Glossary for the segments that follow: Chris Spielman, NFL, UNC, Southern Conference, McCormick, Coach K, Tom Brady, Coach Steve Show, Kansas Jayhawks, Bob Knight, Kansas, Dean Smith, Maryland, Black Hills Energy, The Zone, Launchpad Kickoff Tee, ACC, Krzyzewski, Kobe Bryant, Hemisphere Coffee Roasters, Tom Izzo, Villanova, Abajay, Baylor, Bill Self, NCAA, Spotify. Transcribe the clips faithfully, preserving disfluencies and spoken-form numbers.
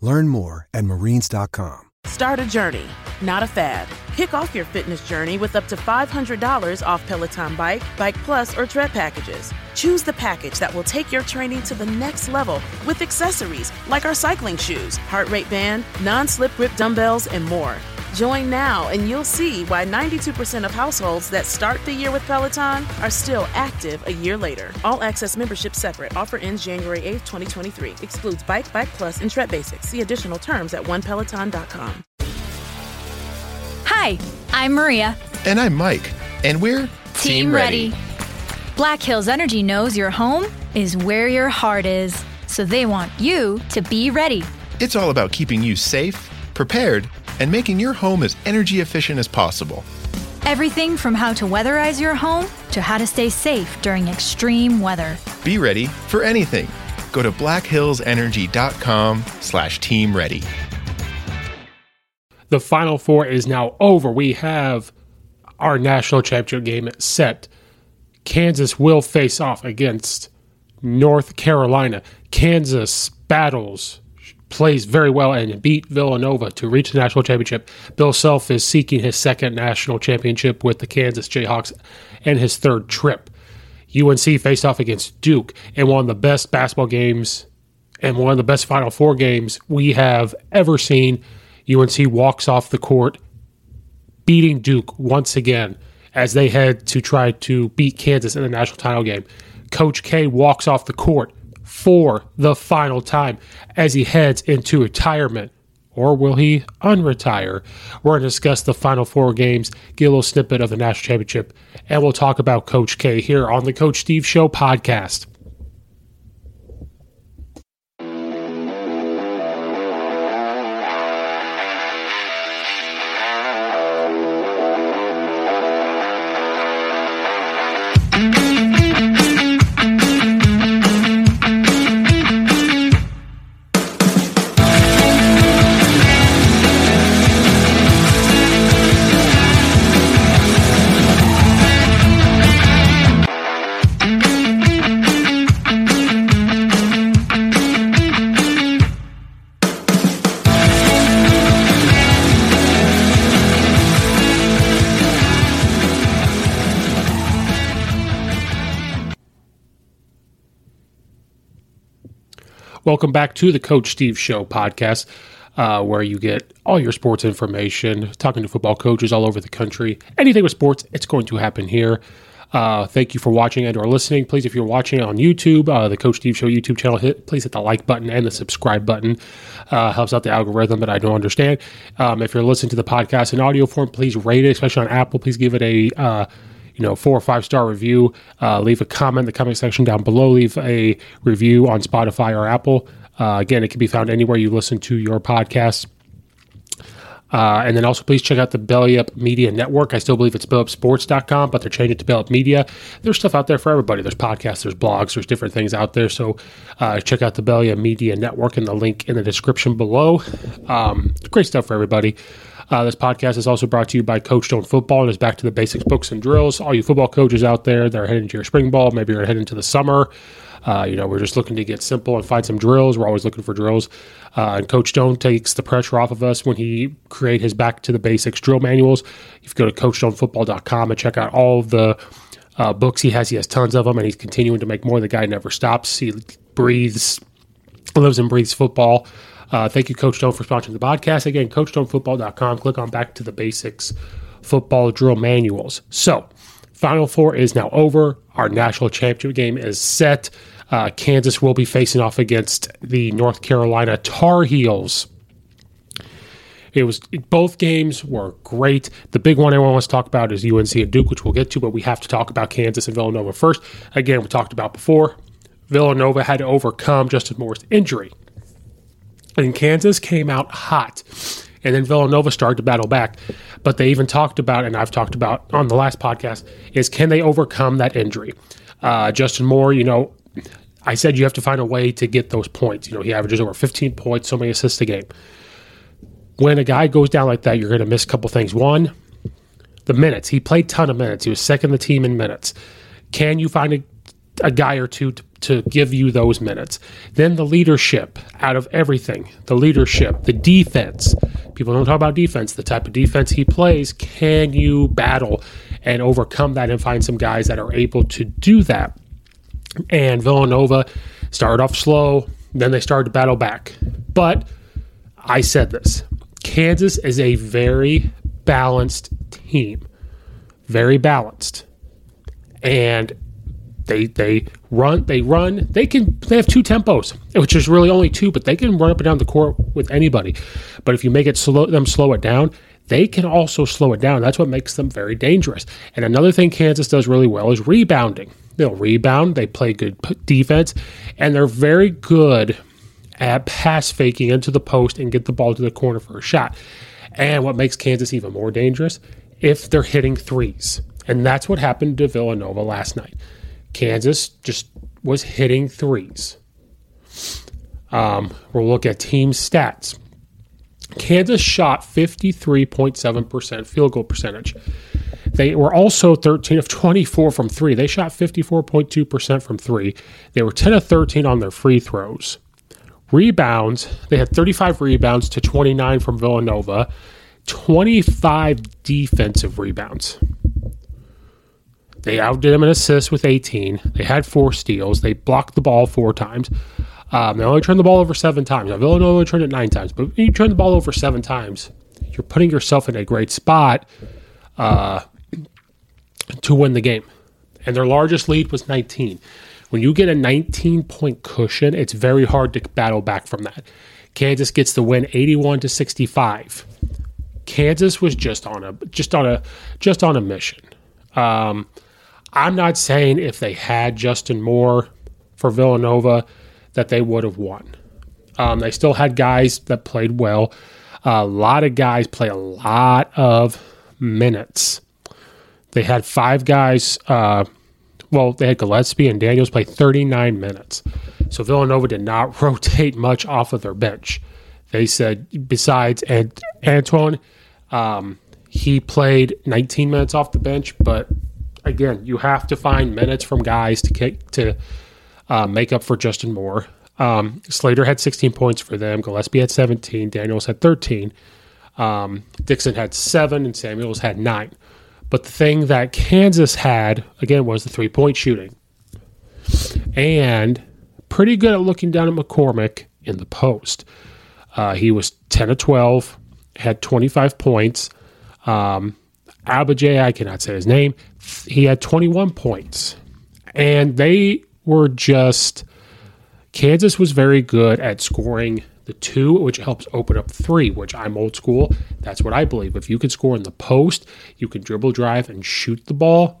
Learn more at marines dot com. Start a journey, not a fad. Kick off your fitness journey with up to five hundred dollars off Peloton Bike, Bike Plus, or Tread packages. Choose the package that will take your training to the next level with accessories like our cycling shoes, heart rate band, non-slip grip dumbbells, and more. Join now and you'll see why ninety-two percent of households that start the year with Peloton are still active a year later. All access membership separate. Offer ends January eighth, twenty twenty-three. Excludes Bike, Bike Plus, and Tread Basics. See additional terms at one peloton dot com. Hi, I'm Maria. And I'm Mike. And we're Team Ready. Ready. Black Hills Energy knows your home is where your heart is, so they want you to be ready. It's all about keeping you safe, prepared, and making your home as energy efficient as possible. Everything from how to weatherize your home to how to stay safe during extreme weather. Be ready for anything. Go to black hills energy dot com slash team ready. The Final Four is now over. We have our national championship game set. Kansas will face off against North Carolina. Kansas battles, plays very well, and beat Villanova to reach the national championship. Bill Self is seeking his second national championship with the Kansas Jayhawks and his third trip. U N C faced off against Duke in one of the best basketball games and one of the best Final Four games we have ever seen. U N C walks off the court, beating Duke once again as they head to try to beat Kansas in the national title game. Coach K walks off the court for the final time as he heads into retirement. Or will he unretire? We're going to discuss the Final Four games, get a little snippet of the national championship, and we'll talk about Coach K here on the Coach Steve Show podcast. Welcome back to the Coach Steve Show podcast, uh, where you get all your sports information, talking to football coaches all over the country. Anything with sports, it's going to happen here. Uh, thank you for watching and or listening. Please, if you're watching on YouTube, uh, the Coach Steve Show YouTube channel, hit, please hit the like button and the subscribe button. Uh, helps out the algorithm that I don't understand. Um, if you're listening to the podcast in audio form, please rate it, especially on Apple. Please give it a uh, you know, four or five star review. Uh, leave a comment in the comment section down below. Leave a review on Spotify or Apple. Uh, again, it can be found anywhere you listen to your podcast. Uh, and then also please check out the Belly Up Media Network. I still believe it's belly up sports dot com, but they're changing it to Belly Up Media. There's stuff out there for everybody. There's podcasts, there's blogs, there's different things out there. So uh, check out the Belly Up Media Network and the link in the description below. Um, great stuff for everybody. Uh, this podcast is also brought to you by Coach Stone Football and is back to the basics books and drills. All you football coaches out there that are heading to your spring ball, maybe you're heading to the summer. Uh, you know, we're just looking to get simple and find some drills. We're always looking for drills. Uh, and Coach Stone takes the pressure off of us when he created his Back to the Basics drill manuals. You can go to coach stone football dot com and check out all of the uh, books he has. He has tons of them, and he's continuing to make more. The guy never stops. He breathes, lives and breathes football. Uh, thank you, Coach Stone, for sponsoring the podcast. Again, coach stone football dot com. Click on Back to the Basics football drill manuals. So, Final Four is now over. Our national championship game is set. Uh, Kansas will be facing off against the North Carolina Tar Heels. It was both games were great. The big one everyone wants to talk about is U N C and Duke, which we'll get to, but we have to talk about Kansas and Villanova first. Again, we talked about before, Villanova had to overcome Justin Moore's injury. And Kansas came out hot. And then Villanova started to battle back. But they even talked about, and I've talked about on the last podcast, is can they overcome that injury? Uh, Justin Moore, you know, I said you have to find a way to get those points. You know, he averages over fifteen points, so many assists a game. When a guy goes down like that, you're going to miss a couple things. One, the minutes. He played a ton of minutes. He was second in the team in minutes. Can you find a, a guy or two to, to give you those minutes? Then the leadership out of everything. The leadership, the defense. People don't talk about defense. The type of defense he plays, can you battle and overcome that and find some guys that are able to do that? And Villanova started off slow, then they started to battle back. But I said this, Kansas is a very balanced team, very balanced. And they they run, they run, they can they have two tempos, which is really only two, but they can run up and down the court with anybody. But if you make it slow, them slow it down, they can also slow it down. That's what makes them very dangerous. And another thing Kansas does really well is rebounding. They'll rebound, they play good defense, and they're very good at pass faking into the post and get the ball to the corner for a shot. And what makes Kansas even more dangerous, if they're hitting threes. And that's what happened to Villanova last night. Kansas just was hitting threes. Um, we'll look at team stats. Kansas shot fifty-three point seven percent field goal percentage. They were also thirteen of twenty-four from three. They shot fifty-four point two percent from three. They were ten of thirteen on their free throws. Rebounds, they had thirty-five rebounds to twenty-nine from Villanova, twenty-five defensive rebounds. They outdid them in assists with eighteen. They had four steals. They blocked the ball four times. Um, they only turned the ball over seven times. Now, Villanova only turned it nine times, but when you turn the ball over seven times, you're putting yourself in a great spot uh, to win the game. And their largest lead was nineteen. When you get a nineteen-point cushion, it's very hard to battle back from that. Kansas gets the win, eighty-one to sixty-five. Kansas was just on a just on a just on a mission. Um, I'm not saying if they had Justin Moore for Villanova that they would have won. Um, they still had guys that played well. A lot of guys play a lot of minutes. They had five guys. Uh, well, they had Gillespie and Daniels play thirty-nine minutes. So Villanova did not rotate much off of their bench. They said, besides Ant- Antoine, um, he played nineteen minutes off the bench. But again, you have to find minutes from guys to kick, to uh, make up for Justin Moore. Um, Slater had sixteen points for them. Gillespie had seventeen. Daniels had thirteen. Um, Dixon had seven, and Samuels had nine. But the thing that Kansas had, again, was the three-point shooting. And pretty good at looking down at McCormick in the post. Uh, he was ten of twelve, had twenty-five points. Um, Abajay, I cannot say his name, he had twenty-one points. And they were just, Kansas was very good at scoring the two, which helps open up three, which I'm old school. That's what I believe. If you can score in the post, you can dribble, drive, and shoot the ball.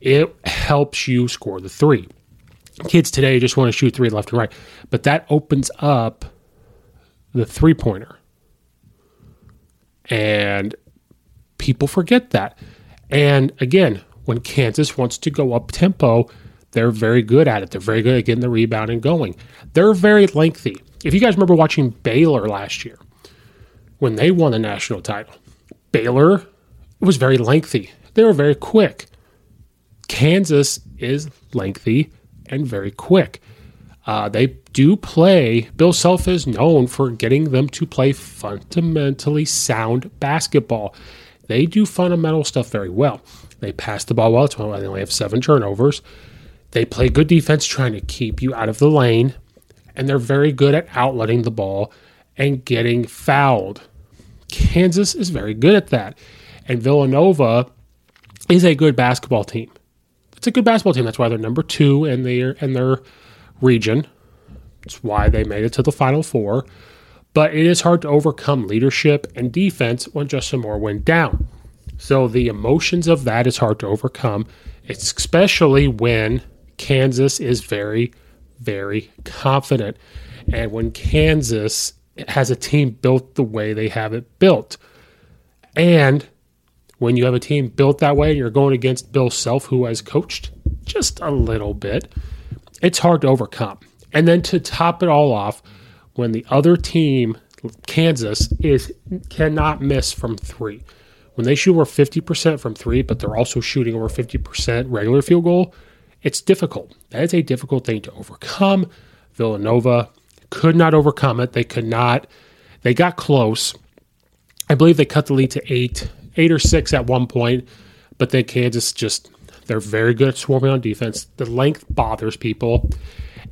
It helps you score the three. Kids today just want to shoot three left and right, but that opens up the three-pointer. And people forget that. And again, when Kansas wants to go up-tempo, they're very good at it. They're very good at getting the rebound and going. They're very lengthy. If you guys remember watching Baylor last year, when they won a national title. Baylor was very lengthy. They were very quick. Kansas is lengthy and very quick. Uh, they do play. Bill Self is known for getting them to play fundamentally sound basketball. They do fundamental stuff very well. They pass the ball well. That's why they only have seven turnovers. They play good defense, trying to keep you out of the lane. And they're very good at outletting the ball and getting fouled. Kansas is very good at that. And Villanova is a good basketball team. It's a good basketball team. That's why they're number two in their, in their region. It's why they made it to the Final Four. But it is hard to overcome leadership and defense when Justin Moore went down. So the emotions of that is hard to overcome, it's especially when Kansas is very, very confident. And when Kansas has a team built the way they have it built. And when you have a team built that way and you're going against Bill Self, who has coached just a little bit, it's hard to overcome. And then to top it all off, when the other team, Kansas, is cannot miss from three. When they shoot over fifty percent from three, but they're also shooting over fifty percent regular field goal, it's difficult. That is a difficult thing to overcome. Villanova could not overcome it. They could not. They got close. I believe they cut the lead to eight, eight or six at one point, but then Kansas just, they're very good at swarming on defense. The length bothers people,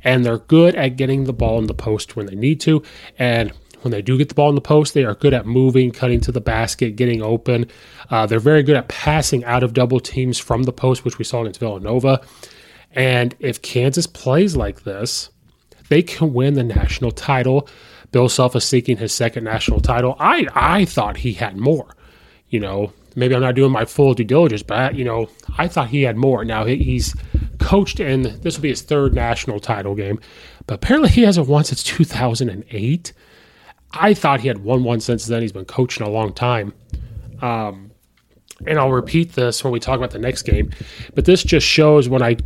and they're good at getting the ball in the post when they need to. And when they do get the ball in the post, they are good at moving, cutting to the basket, getting open. Uh, they're very good at passing out of double teams from the post, which we saw against Villanova. And if Kansas plays like this, they can win the national title. Bill Self is seeking his second national title. I, I thought he had more. You know, maybe I'm not doing my full due diligence, but, I, you know, I thought he had more. Now, he, he's coached in, this will be his third national title game, but apparently he hasn't won since two thousand eight. I thought he had won one since then. He's been coaching a long time. Um, and I'll repeat this when we talk about the next game. But this just shows when I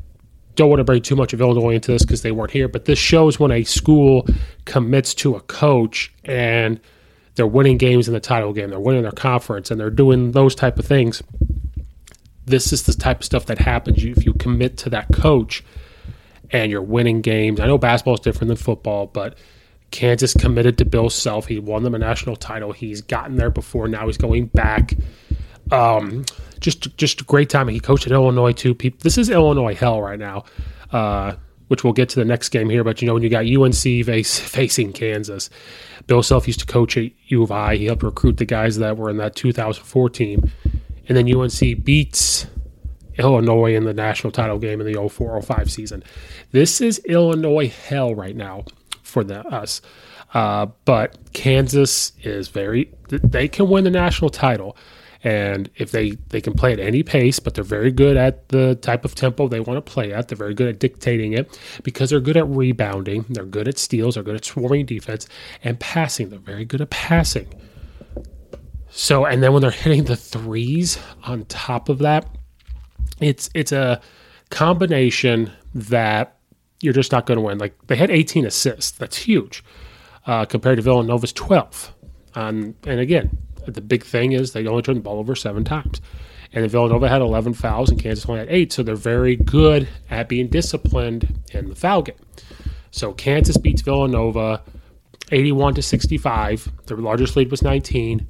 don't want to bring too much of Illinois into this because they weren't here. But this shows when a school commits to a coach and they're winning games in the title game. They're winning their conference and they're doing those type of things. This is the type of stuff that happens if you commit to that coach and you're winning games. I know basketball is different than football, but Kansas committed to Bill Self. He won them a national title. He's gotten there before. Now he's going back. Um, just, just a great time. He coached at Illinois too. People, this is Illinois hell right now, uh, which we'll get to the next game here. But you know, when you got U N C face, facing Kansas, Bill Self used to coach at U of I. He helped recruit the guys that were in that two thousand four team, and then U N C beats Illinois in the national title game in the oh four oh five season. This is Illinois hell right now for the, us. Uh, but Kansas is very, they can win the national title. And if they, they can play at any pace, but they're very good at the type of tempo they want to play at. They're very good at dictating it because they're good at rebounding. They're good at steals. They're good at swarming defense and passing. They're very good at passing. So, and then when they're hitting the threes on top of that, it's, it's a combination that you're just not going to win. Like, they had eighteen assists. That's huge uh, compared to Villanova's twelve. Um, and again, the big thing is they only turned the ball over seven times. And then Villanova had eleven fouls and Kansas only had eight. So they're very good at being disciplined in the foul game. So Kansas beats Villanova eighty-one to sixty-five. Their largest lead was nineteen.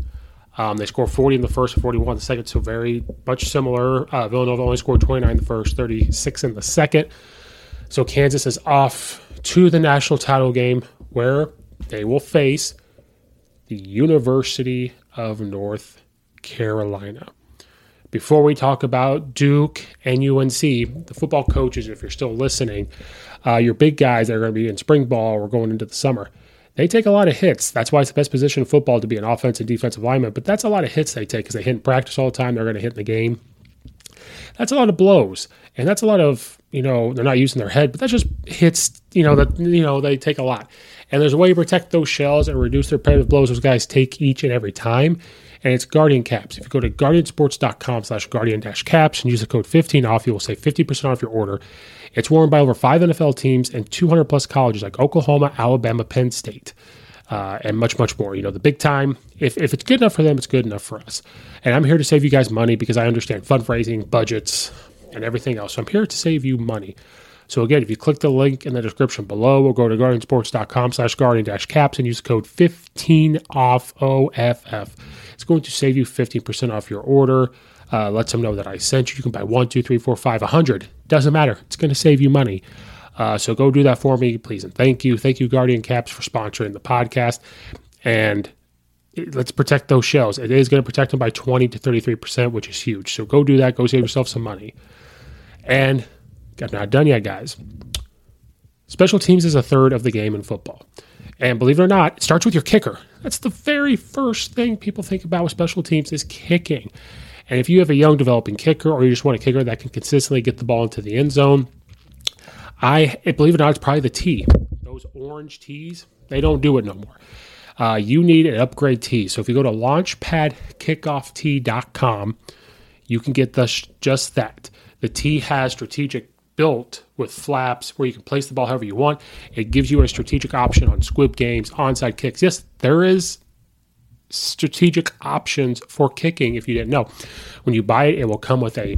Um, they scored forty in the first and forty-one in the second. So very much similar. Uh, Villanova only scored twenty-nine in the first, thirty-six in the second. So Kansas is off to the national title game where they will face the University of North Carolina. Before we talk about Duke and U N C, the football coaches, if you're still listening, uh, your big guys that are going to be in spring ball or going into the summer, they take a lot of hits. That's why it's the best position in football to be an offensive and defensive lineman, but that's a lot of hits they take because they hit in practice all the time. They're going to hit in the game. That's a lot of blows, and that's a lot of, you know, they're not using their head, but that just hits, you know, that, you know, they take a lot. And there's a way to protect those shells and reduce their repetitive blows those guys take each and every time, and it's Guardian Caps. If you go to guardiansports.com slash guardian-caps and use the code fifteen off, you will save fifty percent off your order. It's worn by over five N F L teams and two hundred plus colleges like Oklahoma, Alabama, Penn State. uh, and much, much more. You know, the big time, if, if it's good enough for them, it's good enough for us. And I'm here to save you guys money because I understand fundraising, budgets, and everything else. So I'm here to save you money. So again, if you click the link in the description below or go to guardiansports.com slash guardian-caps and use code fifteen off, O F F, it's going to save you fifteen percent off your order. Uh, let them know that I sent you. You can buy one, two, three, four, five, a hundred. Doesn't matter. It's going to save you money. Uh, so go do that for me, please. And thank you. Thank you, Guardian Caps, for sponsoring the podcast. And let's protect those shells. It is going to protect them by twenty to thirty-three percent, which is huge. So go do that. Go save yourself some money. And I'm not done yet, guys. Special teams is a third of the game in football. And believe it or not, it starts with your kicker. That's the very first thing people think about with special teams is kicking. And if you have a young developing kicker or you just want a kicker that can consistently get the ball into the end zone, I believe it or not, it's probably the tee. Those orange tees, they don't do it no more. Uh, you need an upgrade tee. So if you go to launchpad kickoff tee dot com, you can get the sh- just that. The tee has strategic built with flaps where you can place the ball however you want. It gives you a strategic option on squib games, onside kicks. Yes, there is strategic options for kicking if you didn't know. When you buy it, it will come with a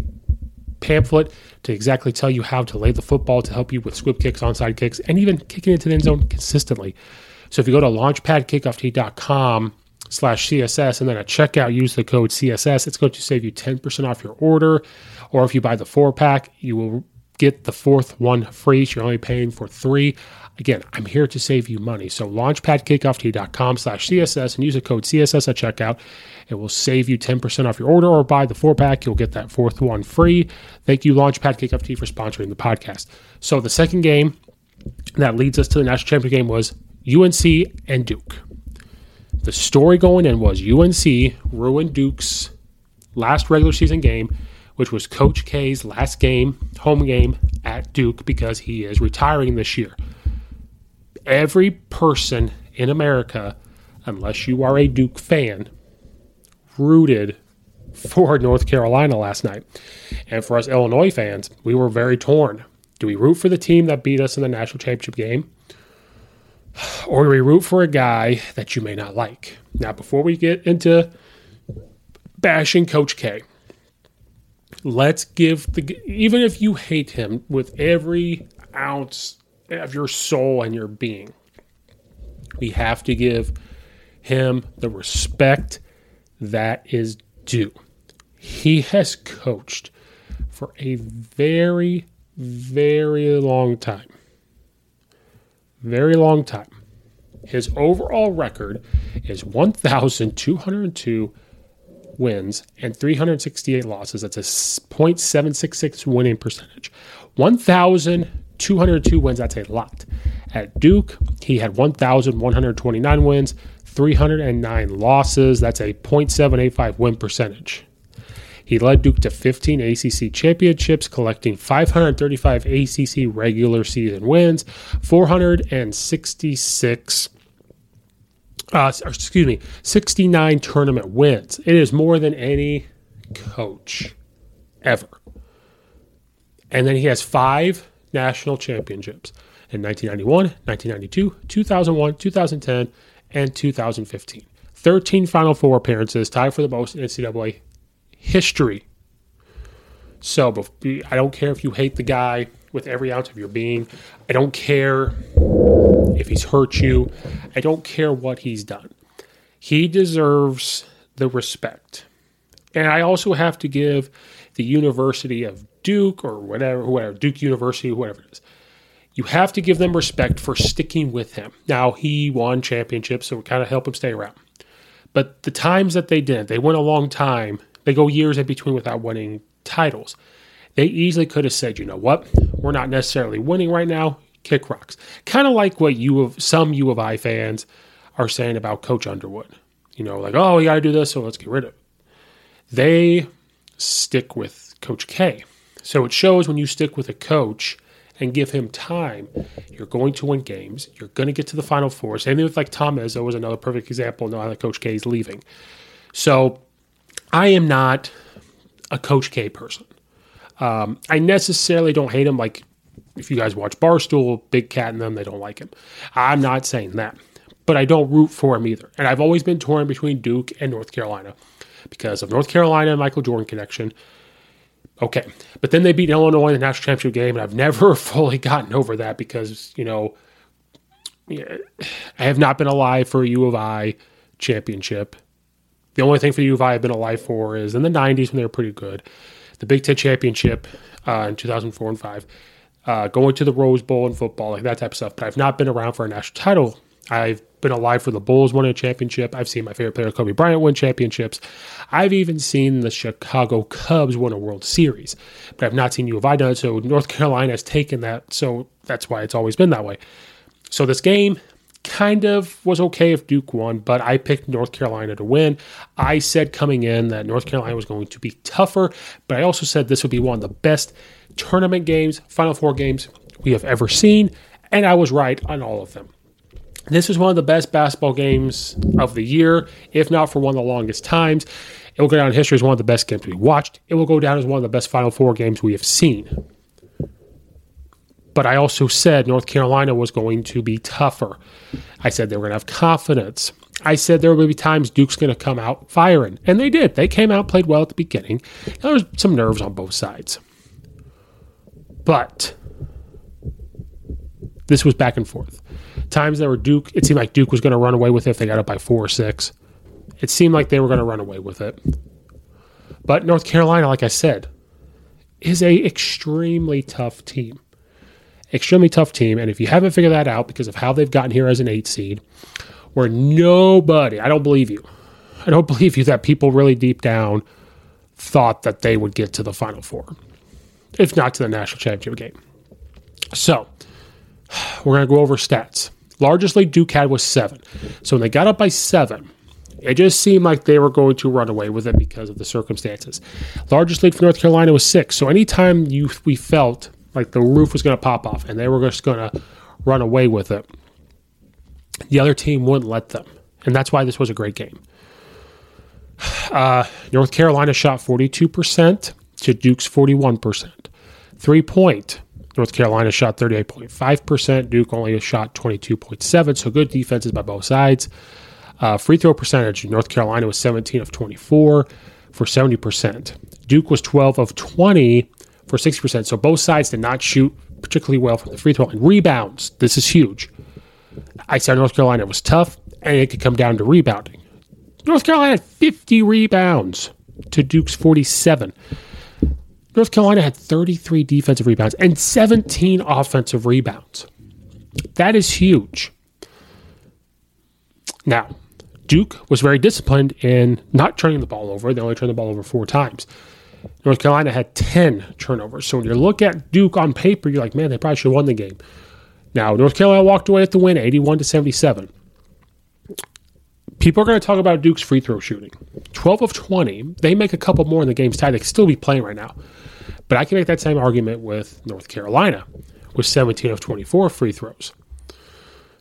pamphlet to exactly tell you how to lay the football to help you with squib kicks, onside kicks, and even kicking into the end zone consistently. So if you go to launchpad kickoff tee dot com slash C S S and then at checkout, use the code C S S. It's going to save you ten percent off your order. Or if you buy the four-pack, you will get the fourth one free, so you're only paying for three. Again, I'm here to save you money. So launchpad kickoff tee dot com slash C S S and use the code C S S at checkout. It will save you ten percent off your order, or buy the four-pack. You'll get that fourth one free. Thank you, Launchpad Kickoff Tee, for sponsoring the podcast. So the second game that leads us to the national championship game was U N C and Duke. The story going in was U N C ruined Duke's last regular season game, which was Coach K's last game, home game at Duke, because he is retiring this year. Every person in America, unless you are a Duke fan, rooted for North Carolina last night. And for us Illinois fans, we were very torn. Do we root for the team that beat us in the national championship game? Or do we root for a guy that you may not like? Now, before we get into bashing Coach K, let's give the, even if you hate him with every ounce of your soul and your being, we have to give him the respect that is due. He has coached for a very, very long time. Very long time. His overall record is one thousand two hundred two wins and three hundred sixty-eight losses. That's a point seven six six winning percentage. one thousand two hundred two wins, that's a lot. At Duke, he had one thousand one hundred twenty-nine wins, three hundred nine losses. That's a point seven eight five win percentage. He led Duke to fifteen A C C championships, collecting five hundred thirty-five A C C regular season wins, four hundred sixty-six Uh, excuse me, sixty-nine tournament wins. It is more than any coach ever. And then he has five national championships in nineteen ninety-one, nineteen ninety-two, two thousand one, two thousand ten, and two thousand fifteen. thirteen Final Four appearances, tied for the most in N C double A history. So I don't care if you hate the guy with every ounce of your being. I don't care if he's hurt you. I don't care what he's done. He deserves the respect. And I also have to give the University of Duke or whatever, whatever, Duke University, whatever it is. You have to give them respect for sticking with him. Now, he won championships, so we kind of help him stay around. But the times that they didn't, they went a long time. They go years in between without winning titles. They easily could have said, you know what, we're not necessarily winning right now. Kick rocks. Kind of like what you of, some U of I fans are saying about Coach Underwood. You know, like, oh, we got to do this, so let's get rid of it. They stick with Coach K. So it shows when you stick with a coach and give him time, you're going to win games. You're going to get to the Final Four. Same thing with like Tom Izzo was another perfect example now that Coach K is leaving. So I am not a Coach K person. Um, I necessarily don't hate him like if you guys watch Barstool, Big Cat and them, they don't like him. I'm not saying that. but I don't root for him either. And I've always been torn between Duke and North Carolina because of North Carolina and Michael Jordan connection. Okay, but then they beat Illinois in the national championship game, and I've never fully gotten over that because, you know, I have not been alive for a U of I championship. The only thing for U of I I've been alive for is in the nineties when they were pretty good. The Big Ten championship uh, in two thousand four and five, uh, going to the Rose Bowl in football, like that type of stuff. But I've not been around for a national title. I've been alive for the Bulls winning a championship. I've seen my favorite player, Kobe Bryant, win championships. I've even seen the Chicago Cubs win a World Series, but I've not seen U of I done it. So North Carolina has taken that. So that's why it's always been that way. So this game kind of was okay if Duke won, but I picked North Carolina to win. I said coming in that North Carolina was going to be tougher, but I also said this would be one of the best tournament games, Final Four games we have ever seen, and I was right on all of them. This was one of the best basketball games of the year, if not for one of the longest times. It will go down in history as one of the best games we watched. It will go down as one of the best Final Four games we have seen. But I also said North Carolina was going to be tougher. I said they were going to have confidence. I said there would be times Duke's going to come out firing. And they did. They came out, played well at the beginning. There was some nerves on both sides. But this was back and forth. Times there were Duke, it seemed like Duke was going to run away with it if they got up by four or six. It seemed like they were going to run away with it. But North Carolina, like I said, is a extremely tough team. Extremely tough team, and if you haven't figured that out because of how they've gotten here as an eight seed, where nobody, I don't believe you. I don't believe you that people really deep down thought that they would get to the Final Four, if not to the national championship game. So, we're going to go over stats. Largest lead Duke had was seven. So when they got up by seven, it just seemed like they were going to run away with it because of the circumstances. Largest lead for North Carolina was six. So anytime you we felt like the roof was going to pop off, and they were just going to run away with it, the other team wouldn't let them. And that's why this was a great game. Uh, North Carolina shot forty-two percent to Duke's forty-one percent. Three-point, North Carolina shot thirty-eight point five percent. Duke only shot twenty-two point seven percent, so good defenses by both sides. Uh, free throw percentage, North Carolina was seventeen of twenty-four for seventy percent. Duke was twelve of twenty for sixty percent. So both sides did not shoot particularly well from the free throw line. Rebounds, this is huge. I said North Carolina was tough, and it could come down to rebounding. North Carolina had fifty rebounds to Duke's forty-seven. North Carolina had thirty-three defensive rebounds and seventeen offensive rebounds. That is huge. Now, Duke was very disciplined in not turning the ball over. They only turned the ball over four times. North Carolina had ten turnovers. So when you look at Duke on paper, you're like, man, they probably should have won the game. Now, North Carolina walked away at the win, eighty-one to seventy-seven. People are going to talk about Duke's free throw shooting. twelve of twenty. They make a couple more in the game's tied. They could still be playing right now. But I can make that same argument with North Carolina with seventeen of twenty-four free throws.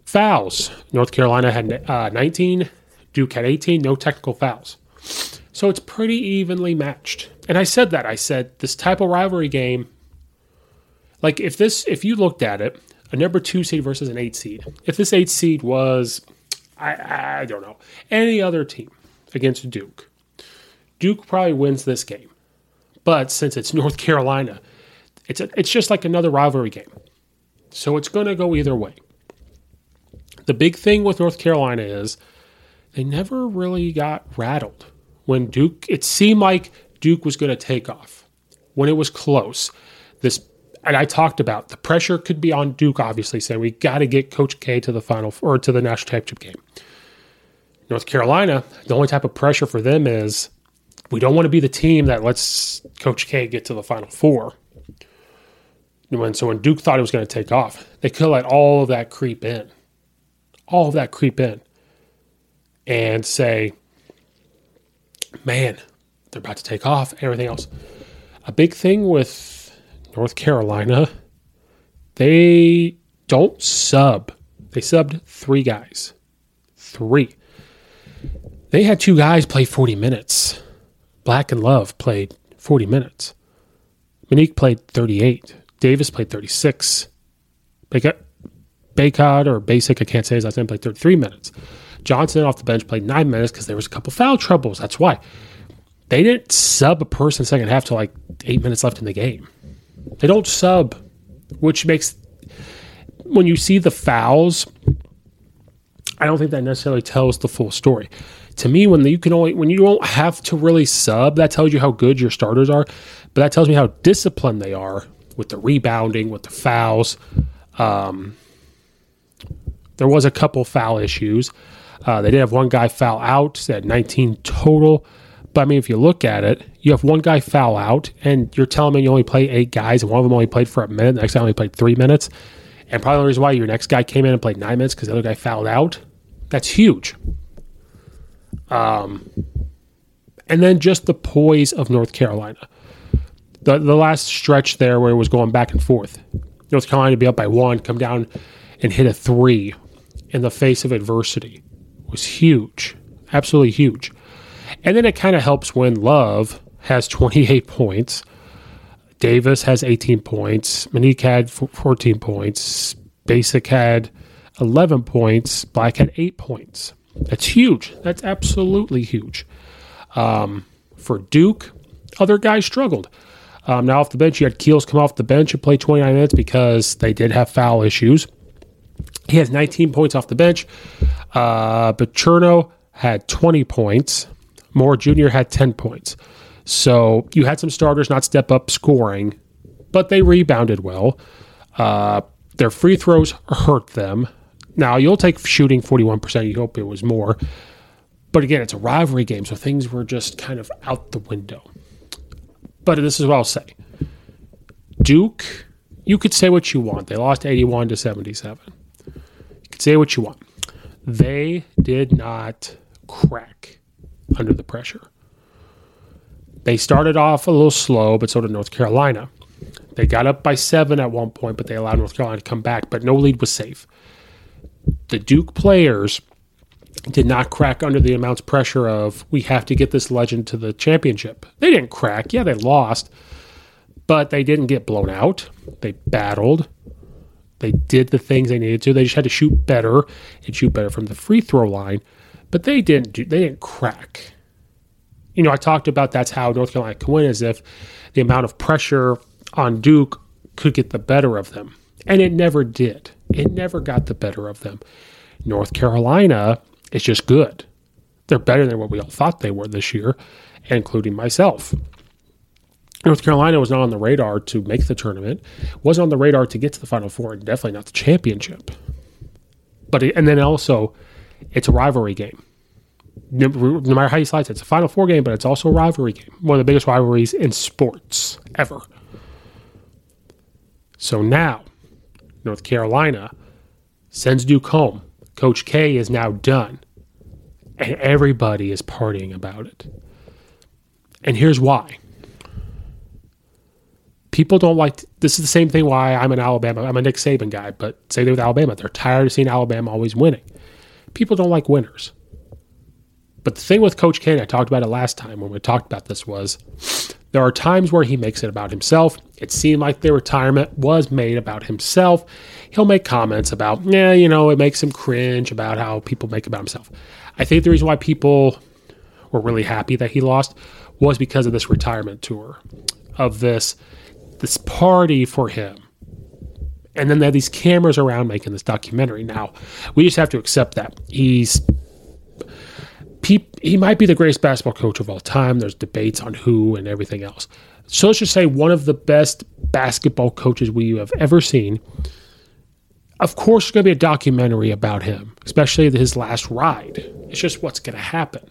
Fouls. North Carolina had uh, nineteen. Duke had eighteen. No technical fouls. So it's pretty evenly matched. And I said that. I said this type of rivalry game, like if this, if you looked at it, a number two seed versus an eight seed, if this eight seed was, I, I don't know, any other team against Duke, Duke probably wins this game. But since it's North Carolina, it's a, it's just like another rivalry game. So it's going to go either way. The big thing with North Carolina is they never really got rattled. When Duke, it seemed like Duke was going to take off when it was close. This, and I talked about the pressure could be on Duke, obviously, saying we got to get Coach K to the final or to the national championship game. North Carolina, the only type of pressure for them is we don't want to be the team that lets Coach K get to the Final Four. And when, so when Duke thought it was going to take off, they could let all of that creep in, all of that creep in, and say, man, they're about to take off and everything else. A big thing with North Carolina, they don't sub. They subbed three guys. Three. They had two guys play forty minutes. Black and Love played forty minutes. Monique played thirty-eight. Davis played thirty-six. They got Bacot or Basic, I can't say his last name, played thirty-three minutes. Johnson off the bench played nine minutes because there was a couple foul troubles. That's why. They didn't sub a person second half till like eight minutes left in the game. They don't sub, which makes – when you see the fouls, I don't think that necessarily tells the full story. To me, when you can only when you don't have to really sub, that tells you how good your starters are, but that tells me how disciplined they are with the rebounding, with the fouls. Um, there was a couple foul issues. Uh, they did have one guy foul out. They had nineteen total. But, I mean, if you look at it, you have one guy foul out, and you're telling me you only play eight guys, and one of them only played for a minute, the next guy only played three minutes. And probably the reason why your next guy came in and played nine minutes because the other guy fouled out. That's huge. Um, and then just the poise of North Carolina. The, the last stretch there where it was going back and forth. North Carolina would be up by one, come down and hit a three in the face of adversity. It was huge. Absolutely huge. And then it kind of helps when Love has twenty-eight points, Davis has eighteen points, Monique had fourteen points, Basic had eleven points, Black had eight points. That's huge. That's absolutely huge. Um, for Duke, other guys struggled. Um, now off the bench, you had Keels come off the bench and play twenty-nine minutes because they did have foul issues. He has nineteen points off the bench. Uh, Pacherno had twenty points. Moore Junior had ten points. So you had some starters not step up scoring, but they rebounded well. Uh, their free throws hurt them. Now, you'll take shooting forty-one percent. You hope it was more. But again, it's a rivalry game, so things were just kind of out the window. But this is what I'll say. Duke, you could say what you want. They lost eighty-one to seventy-seven. You could say what you want. They did not crack under the pressure. They started off a little slow, but so did North Carolina. They got up by seven at one point, but they allowed North Carolina to come back, but no lead was safe. The Duke players did not crack under the amount of pressure of, we have to get this legend to the championship. They didn't crack. Yeah, they lost, but they didn't get blown out. They battled. They did the things they needed to. They just had to shoot better and shoot better from the free throw line. But they didn't do, they didn't crack. You know, I talked about that's how North Carolina could win, as if the amount of pressure on Duke could get the better of them. And it never did. It never got the better of them. North Carolina is just good. They're better than what we all thought they were this year, including myself. North Carolina was not on the radar to make the tournament, wasn't on the radar to get to the Final Four, and definitely not the championship. But it, and then also, it's a rivalry game. No, no matter how you slice it, it's a Final Four game, but it's also a rivalry game. One of the biggest rivalries in sports ever. So now, North Carolina sends Duke home. Coach K is now done. And everybody is partying about it. And here's why. People don't like – this is the same thing why I'm an Alabama – I'm a Nick Saban guy, but say they're with Alabama. They're tired of seeing Alabama always winning. People don't like winners. But the thing with Coach K, and I talked about it last time when we talked about this, was there are times where he makes it about himself. It seemed like their retirement was made about himself. He'll make comments about, yeah, you know, it makes him cringe about how people make it about himself. I think the reason why people were really happy that he lost was because of this retirement tour, of this, this party for him. And then they have these cameras around making this documentary. Now, we just have to accept that. He's he, he might be the greatest basketball coach of all time. There's debates on who and everything else. So let's just say one of the best basketball coaches we have ever seen. Of course, there's going to be a documentary about him, especially his last ride. It's just what's going to happen.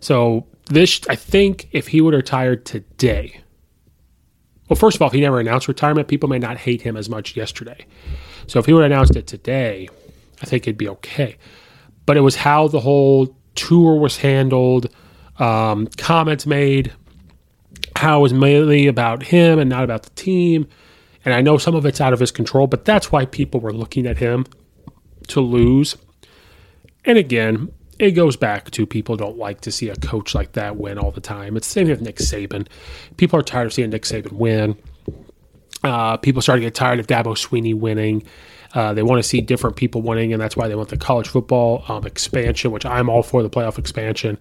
So this, I think if he would retire today, well, first of all, if he never announced retirement, people may not hate him as much yesterday. So if he would have announced it today, I think it'd be okay. But it was how the whole tour was handled, um, comments made, how it was mainly about him and not about the team. And I know some of it's out of his control, but that's why people were looking at him to lose. And again, it goes back to people don't like to see a coach like that win all the time. It's the same with Nick Saban. People are tired of seeing Nick Saban win. Uh, people started to get tired of Dabo Sweeney winning. Uh, they want to see different people winning, and that's why they want the college football um, expansion, which I'm all for, the playoff expansion.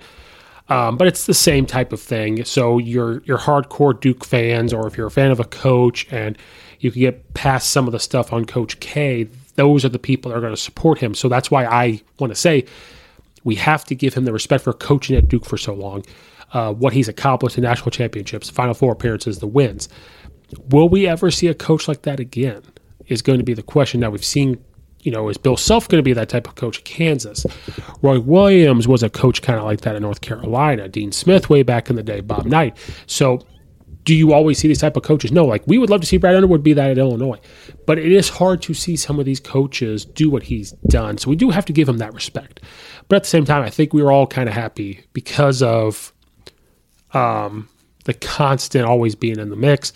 Um, but it's the same type of thing. So your your hardcore Duke fans, or if you're a fan of a coach and you can get past some of the stuff on Coach K, those are the people that are going to support him. So that's why I want to say we have to give him the respect for coaching at Duke for so long, uh, what he's accomplished in national championships, Final Four appearances, the wins. Will we ever see a coach like that again is going to be the question. Now, we've seen, you know, is Bill Self going to be that type of coach at Kansas? Roy Williams was a coach kind of like that in North Carolina. Dean Smith way back in the day, Bob Knight. So do you always see these type of coaches? No, like we would love to see Brad Underwood be that at Illinois. But it is hard to see some of these coaches do what he's done. So we do have to give him that respect. But at the same time, I think we were all kind of happy because of um, the constant always being in the mix.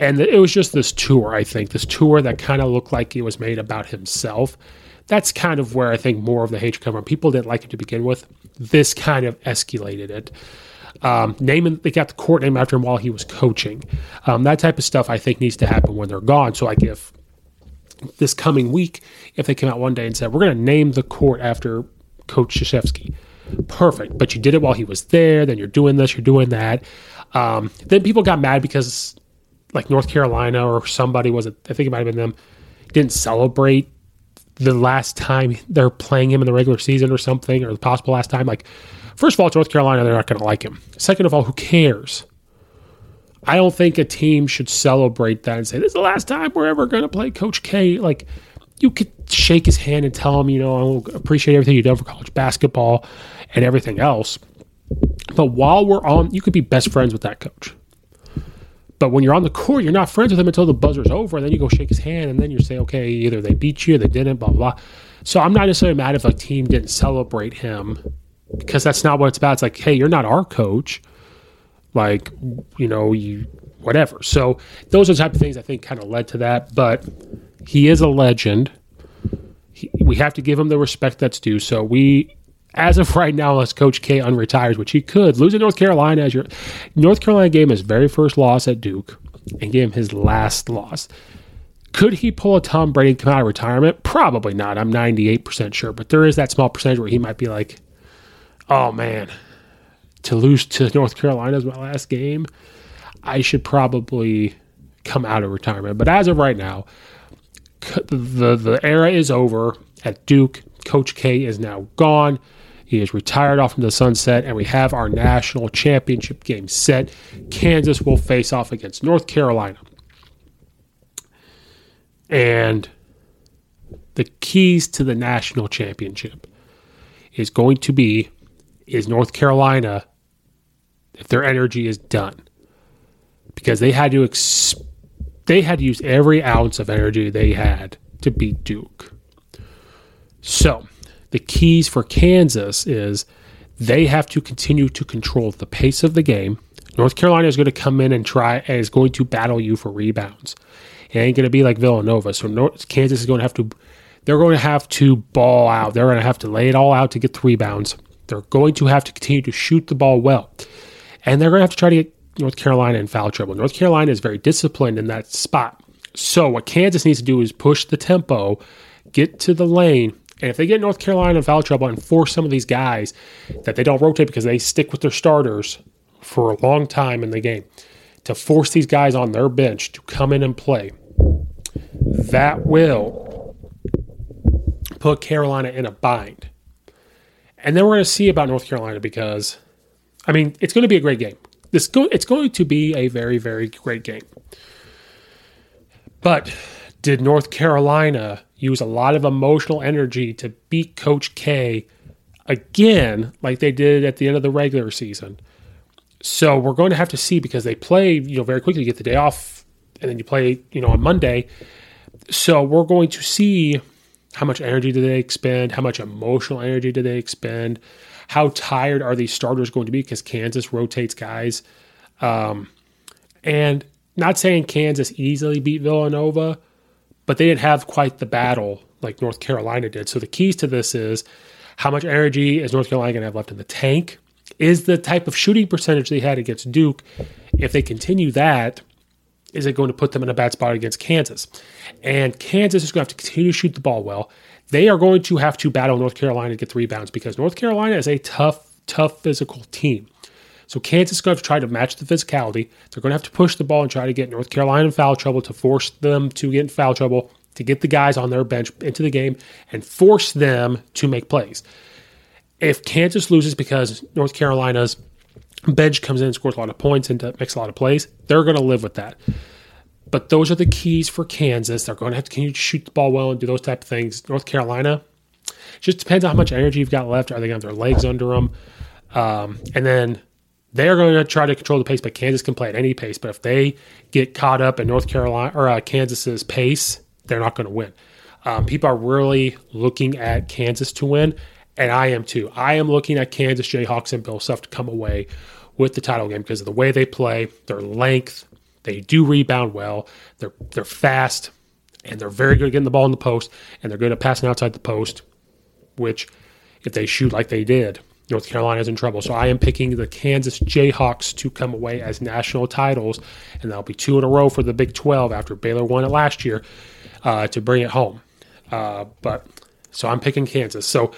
And it was just this tour, I think, this tour that kind of looked like it was made about himself. That's kind of where I think more of the hatred comes from. People didn't like it to begin with. This kind of escalated it. Um, naming, they got the court name after him while he was coaching. Um, that type of stuff I think needs to happen when they're gone. So like if this coming week, if they came out one day and said, we're going to name the court after Coach Krzyzewski. Perfect. But you did it while he was there. Then you're doing this, you're doing that. Um, then people got mad because like North Carolina or somebody was it, I think it might have been them, didn't celebrate the last time they're playing him in the regular season or something, or the possible last time. Like, first of all, it's North Carolina, they're not going to like him. Second of all, who cares? I don't think a team should celebrate that and say, this is the last time we're ever going to play Coach K. Like, you could shake his hand and tell him, you know, I appreciate everything you've done for college basketball and everything else. But while we're on, you could be best friends with that coach. But when you're on the court, you're not friends with him until the buzzer's over, and then you go shake his hand, and then you say, okay, either they beat you, or they didn't, blah, blah. So I'm not necessarily mad if a team didn't celebrate him, because that's not what it's about. It's like, hey, you're not our coach. Like, you know, you whatever. So those are the type of things I think kind of led to that. But he is a legend. He, we have to give him the respect that's due. So we... As of right now, unless Coach K unretires, which he could, losing North Carolina as your North Carolina gave him his very first loss at Duke and gave him his last loss. Could he pull a Tom Brady and come out of retirement? Probably not. I'm ninety-eight percent sure, but there is that small percentage where he might be like, oh man, to lose to North Carolina is my last game. I should probably come out of retirement. But as of right now, the, the era is over at Duke. Coach K is now gone. He is retired off into the sunset, and we have our national championship game set. Kansas will face off against North Carolina. And the keys to the national championship is going to be, is North Carolina, if their energy is done. Because they had to ex- they had to use every ounce of energy they had to beat Duke. So the keys for Kansas is they have to continue to control the pace of the game. North Carolina is going to come in and try and is going to battle you for rebounds. It ain't going to be like Villanova. So North, Kansas is going to have to, they're going to have to ball out. They're going to have to lay it all out to get the rebounds. They're going to have to continue to shoot the ball well. And they're going to have to try to get North Carolina in foul trouble. North Carolina is very disciplined in that spot. So what Kansas needs to do is push the tempo, get to the lane, and if they get North Carolina in foul trouble and force some of these guys that they don't rotate because they stick with their starters for a long time in the game, to force these guys on their bench to come in and play, that will put Carolina in a bind. And then we're going to see about North Carolina because, I mean, it's going to be a great game. This go, It's going to be a very, very great game. But did North Carolina use a lot of emotional energy to beat Coach K again like they did at the end of the regular season? So we're going to have to see because they play, you know, very quickly. You get the day off and then you play, you know, on Monday. So we're going to see how much energy do they expend, how much emotional energy do they expend, how tired are these starters going to be because Kansas rotates guys. Um, and not saying Kansas easily beat Villanova, but they didn't have quite the battle like North Carolina did. So the keys to this is how much energy is North Carolina going to have left in the tank? Is the type of shooting percentage they had against Duke, if they continue that, is it going to put them in a bad spot against Kansas? And Kansas is going to have to continue to shoot the ball well. They are going to have to battle North Carolina to get the rebounds because North Carolina is a tough, tough physical team. So Kansas is going to have to try to match the physicality. They're going to have to push the ball and try to get North Carolina in foul trouble to force them to get in foul trouble, to get the guys on their bench into the game and force them to make plays. If Kansas loses because North Carolina's bench comes in and scores a lot of points and makes a lot of plays, they're going to live with that. But those are the keys for Kansas. They're going to have to continue to shoot the ball well and do those type of things. North Carolina, just depends on how much energy you've got left. Are they going to have their legs under them? Um, and then they're going to try to control the pace, but Kansas can play at any pace. But if they get caught up in North Carolina or uh, Kansas's pace, they're not going to win. Um, people are really looking at Kansas to win, and I am too. I am looking at Kansas Jayhawks and Bill Self to come away with the title game because of the way they play, their length. They do rebound well. They're they're fast, and they're very good at getting the ball in the post, and they're good at passing outside the post, which if they shoot like they did, North Carolina's in trouble. So I am picking the Kansas Jayhawks to come away as national titles, and that'll be two in a row for the Big twelve after Baylor won it last year. Uh, to bring it home. Uh, but so I'm picking Kansas. So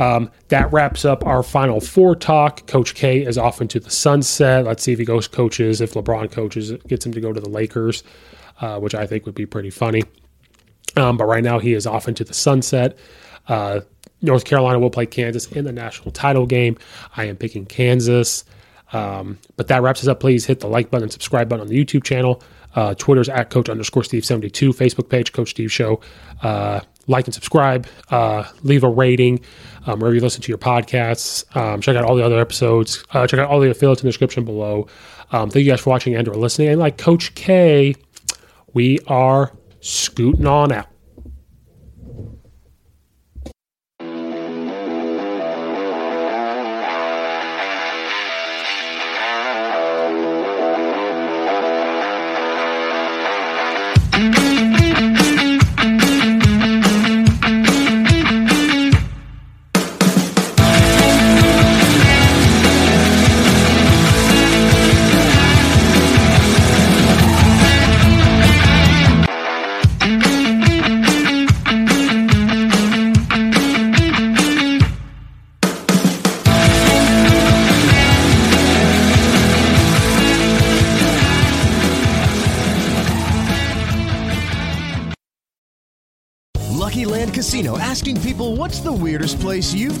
um, that wraps up our Final Four talk. Coach K is off into the sunset. Let's see if he goes coaches, if LeBron coaches, gets him to go to the Lakers, uh, which I think would be pretty funny. Um, but right now he is off into the sunset. Uh, North Carolina will play Kansas in the national title game. I am picking Kansas. Um, but that wraps us up. Please hit the like button and subscribe button on the YouTube channel. Uh, Twitter's at Coach underscore Steve seventy-two. Facebook page, Coach Steve Show. Uh, like and subscribe. Uh, leave a rating um, wherever you listen to your podcasts. Um, check out all the other episodes. Uh, check out all the affiliates in the description below. Um, thank you guys for watching and or listening. And like Coach K, we are scooting on out. Asking people, what's the weirdest place you've